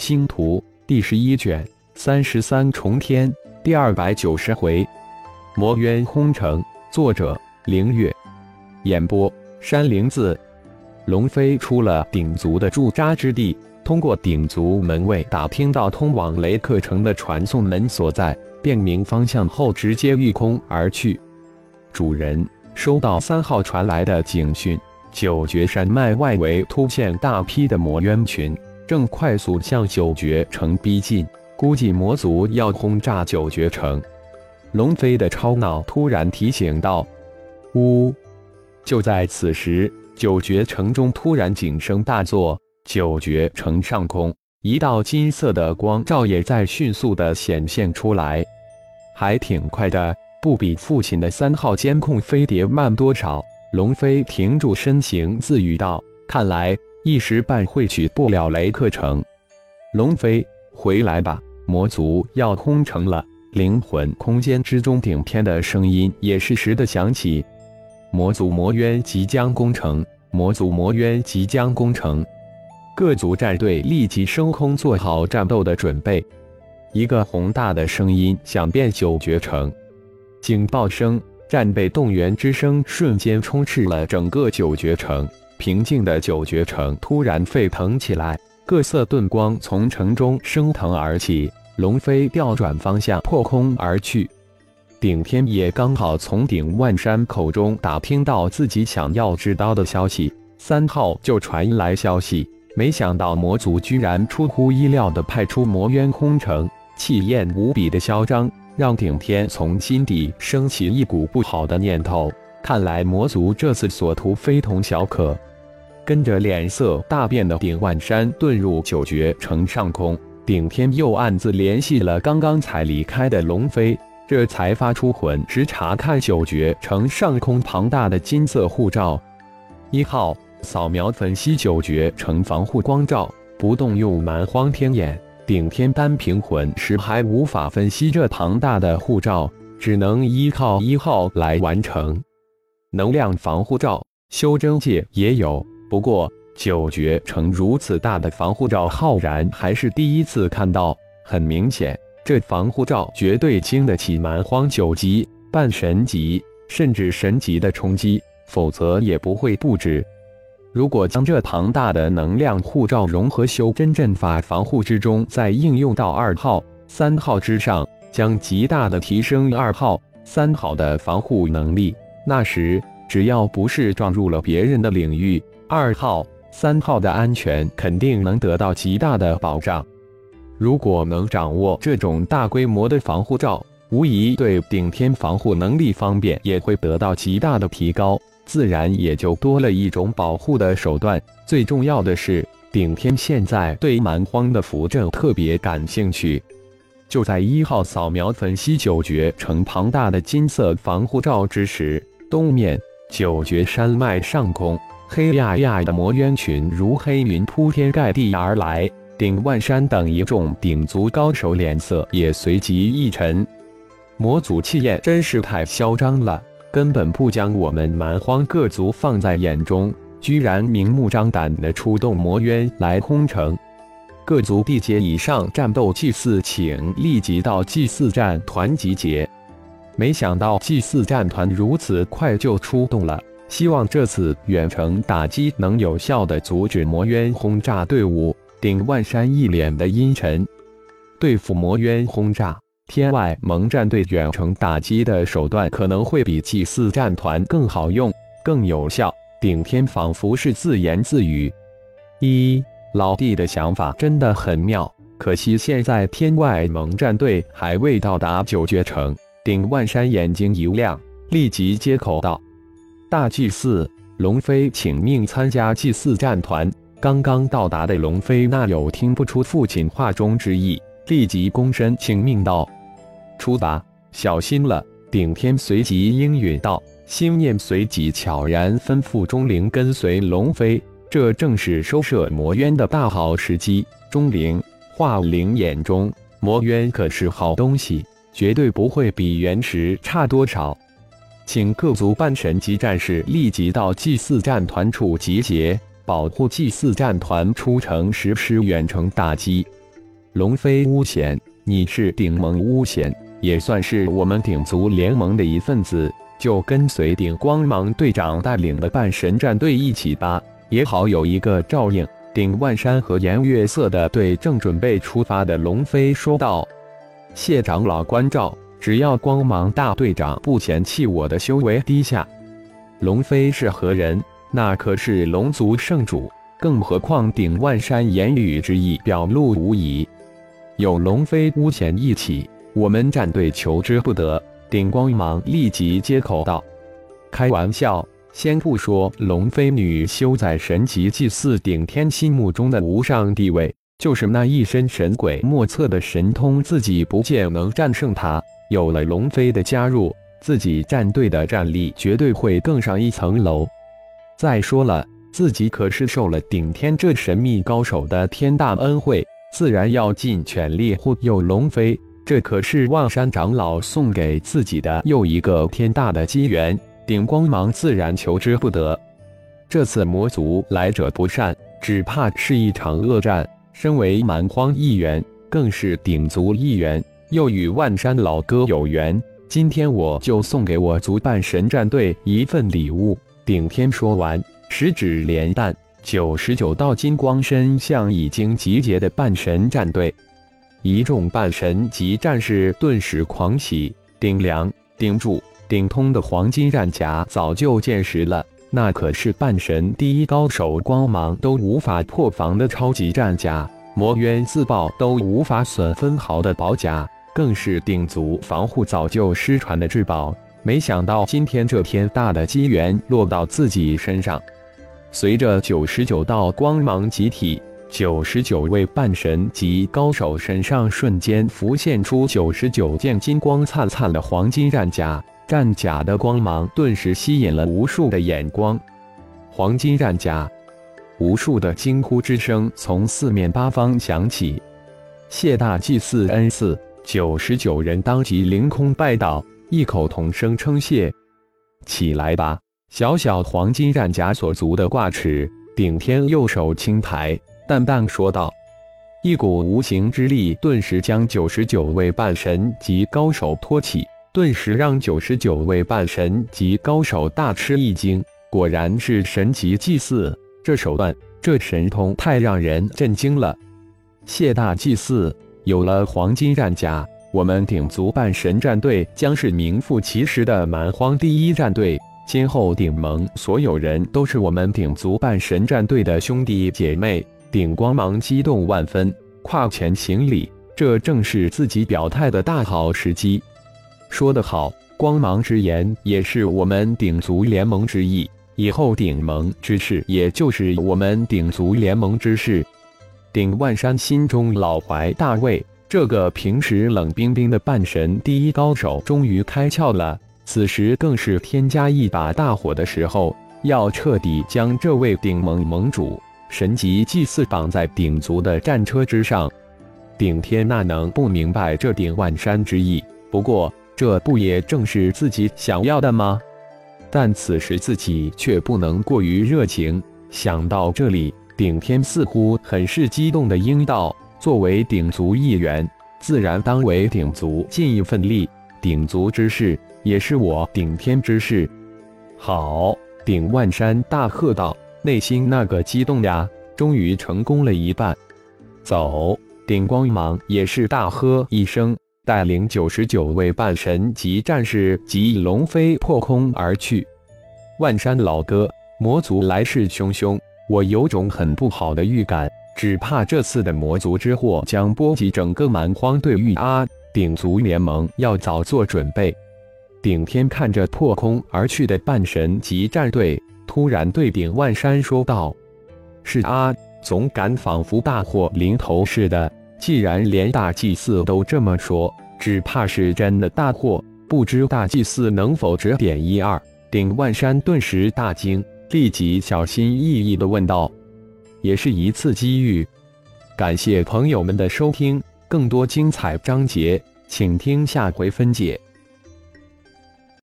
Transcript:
星图第11卷33重天第290回魔渊轰城，作者凌月，演播山灵子。龙飞出了鼎族的驻扎之地，通过鼎族门卫打听到通往雷克城的传送门所在，辨明方向后直接御空而去。主人，收到3号传来的警讯，九绝山脉外围突现大批的魔渊群，正快速向九绝城逼近，估计魔族要轰炸九绝城。龙飞的超脑突然提醒道。呜！就在此时，九绝城中突然警声大作，九绝城上空一道金色的光照也在迅速的显现出来，还挺快的，不比父亲的3号监控飞碟慢多少。龙飞停住身形自语道，看来一时半会取不了雷克城。龙飞，回来吧，魔族要空城了。灵魂空间之中顶天的声音也适时的响起，魔族魔渊即将攻城，魔族魔渊即将攻城。各族战队立即升空，做好战斗的准备。一个宏大的声音响遍九绝城，警报声、战备动员之声瞬间充斥了整个九绝城，平静的九绝城突然沸腾起来，各色遁光从城中升腾而起。龙飞调转方向破空而去。顶天也刚好从顶万山口中打听到自己想要知道的消息，3号就传来消息，没想到魔族居然出乎意料的派出魔渊空城，气焰无比的嚣张，让顶天从心底升起一股不好的念头，看来魔族这次所图非同小可。跟着脸色大变的顶万山遁入九绝城上空，顶天又暗自联系了刚刚才离开的龙飞，这才发出魂石查看九绝城上空庞大的金色护罩。1号扫描分析九绝城防护光罩，不动用蛮荒天眼，顶天单凭魂石还无法分析这庞大的护罩，只能依靠1号来完成。能量防护罩，修真界也有，不过九绝城如此大的防护罩浩然还是第一次看到，很明显这防护罩绝对经得起蛮荒9级、半神级甚至神级的冲击，否则也不会布置。如果将这庞大的能量护罩融合修真阵法防护之中，再应用到2号、3号之上，将极大的提升2号、3号的防护能力，那时只要不是撞入了别人的领域，2号3号的安全肯定能得到极大的保障。如果能掌握这种大规模的防护罩，无疑对顶天防护能力方面也会得到极大的提高，自然也就多了一种保护的手段。最重要的是，顶天现在对蛮荒的符阵特别感兴趣。就在1号扫描分析九绝城庞大的金色防护罩之时，东面九绝山脉上空黑压压的魔渊群如黑云铺天盖地而来，顶万山等一众顶族高手脸色也随即一沉。魔族气焰真是太嚣张了，根本不将我们蛮荒各族放在眼中，居然明目张胆地出动魔渊来空城。各族地节以上战斗祭祀请立即到祭祀战团集结。没想到祭祀战团如此快就出动了，希望这次远程打击能有效地阻止魔渊轰炸队伍。顶万山一脸的阴沉，对付魔渊轰炸，天外盟战队远程打击的手段可能会比祭祀战团更好用、更有效。顶天仿佛是自言自语：老弟的想法真的很妙，可惜现在天外盟战队还未到达九绝城。顶万山眼睛一亮，立即接口道。大祭祀，龙飞请命参加祭祀战团。刚刚到达的龙飞那有听不出父亲话中之意，立即躬身请命道：出吧，小心了。顶天随即应允道，心念随即悄然吩咐钟灵跟随龙飞，这正是收摄魔渊的大好时机。钟灵、化灵眼中，魔渊可是好东西，绝对不会比原石差多少。请各族半神级战士立即到祭祀战团处集结，保护祭祀战团出城实施远程打击。龙飞巫贤，你是顶盟巫贤，也算是我们顶族联盟的一份子，就跟随顶光芒队长带领的半神战队一起吧，也好有一个照应。顶万山和颜悦色的对正准备出发的龙飞说道：“谢长老关照，只要光芒大队长不嫌弃我的修为低下。”龙飞是何人？那可是龙族圣主，更何况顶万山言语之意表露无遗。有龙飞巫贤一起，我们战队求之不得。顶光芒立即接口道：“开玩笑。”先不说龙飞女修在神级祭祀顶天心目中的无上地位，就是那一身神鬼莫测的神通，自己不见能战胜她。有了龙飞的加入，自己战队的战力绝对会更上一层楼。再说了，自己可是受了顶天这神秘高手的天大恩惠，自然要尽全力护佑龙飞，这可是望山长老送给自己的又一个天大的机缘。顶光芒自然求之不得。这次魔族来者不善，只怕是一场恶战。身为蛮荒一员，更是顶族一员，又与万山老哥有缘，今天我就送给我族半神战队一份礼物。顶天说完，十指连弹，99道金光身向已经集结的半神战队。一众半神级战士顿时狂喜，顶梁、顶柱、顶通的黄金战甲早就见识了，那可是半神第一高手光芒都无法破防的超级战甲，魔渊自爆都无法损分毫的宝甲，更是顶族防护早就失传的至宝。没想到今天这天大的机缘落到自己身上。随着99道光芒集体，99位半神级高手身上瞬间浮现出99件金光灿灿的黄金战甲。战甲的光芒顿时吸引了无数的眼光。黄金战甲，无数的惊呼之声从四面八方响起。谢大祭祀恩赐，99人当即凌空拜倒，异口同声称谢。起来吧！小小黄金战甲所足的挂齿，顶天右手轻抬，淡淡说道。一股无形之力顿时将99位半神级高手托起。顿时让99位半神级高手大吃一惊，果然是神级祭祀，这手段，这神通太让人震惊了。谢大祭祀，有了黄金战甲，我们顶族半神战队将是名副其实的蛮荒第一战队，今后顶盟所有人都是我们顶族半神战队的兄弟姐妹。顶光芒激动万分，跨前行礼，这正是自己表态的大好时机。说得好，光芒之言也是我们顶族联盟之意，以后顶盟之事也就是我们顶族联盟之事。顶万山心中老怀大慰，这个平时冷冰冰的半神第一高手终于开窍了，此时更是添加一把大火的时候，要彻底将这位顶盟盟主神级祭祀绑在顶族的战车之上。顶天那能不明白这顶万山之意，不过这不也正是自己想要的吗？但此时自己却不能过于热情。想到这里，顶天似乎很是激动的应道：“作为顶族一员，自然当为顶族尽一份力。顶族之事，也是我顶天之事。”好！顶万山大喝道，内心那个激动呀，终于成功了一半。走！顶光芒也是大喝一声。带领99位半神级战士及龙飞破空而去。万山老哥，魔族来势汹汹，我有种很不好的预感，只怕这次的魔族之祸将波及整个蛮荒对域啊！顶族联盟要早做准备。顶天看着破空而去的半神级战队，突然对顶万山说道：“是啊，总感仿佛大祸临头似的。”既然连大祭司都这么说，只怕是真的大祸，不知大祭司能否指点一二。顶万山顿时大惊，立即小心翼翼地问道：“也是一次机遇。”感谢朋友们的收听，更多精彩章节，请听下回分解。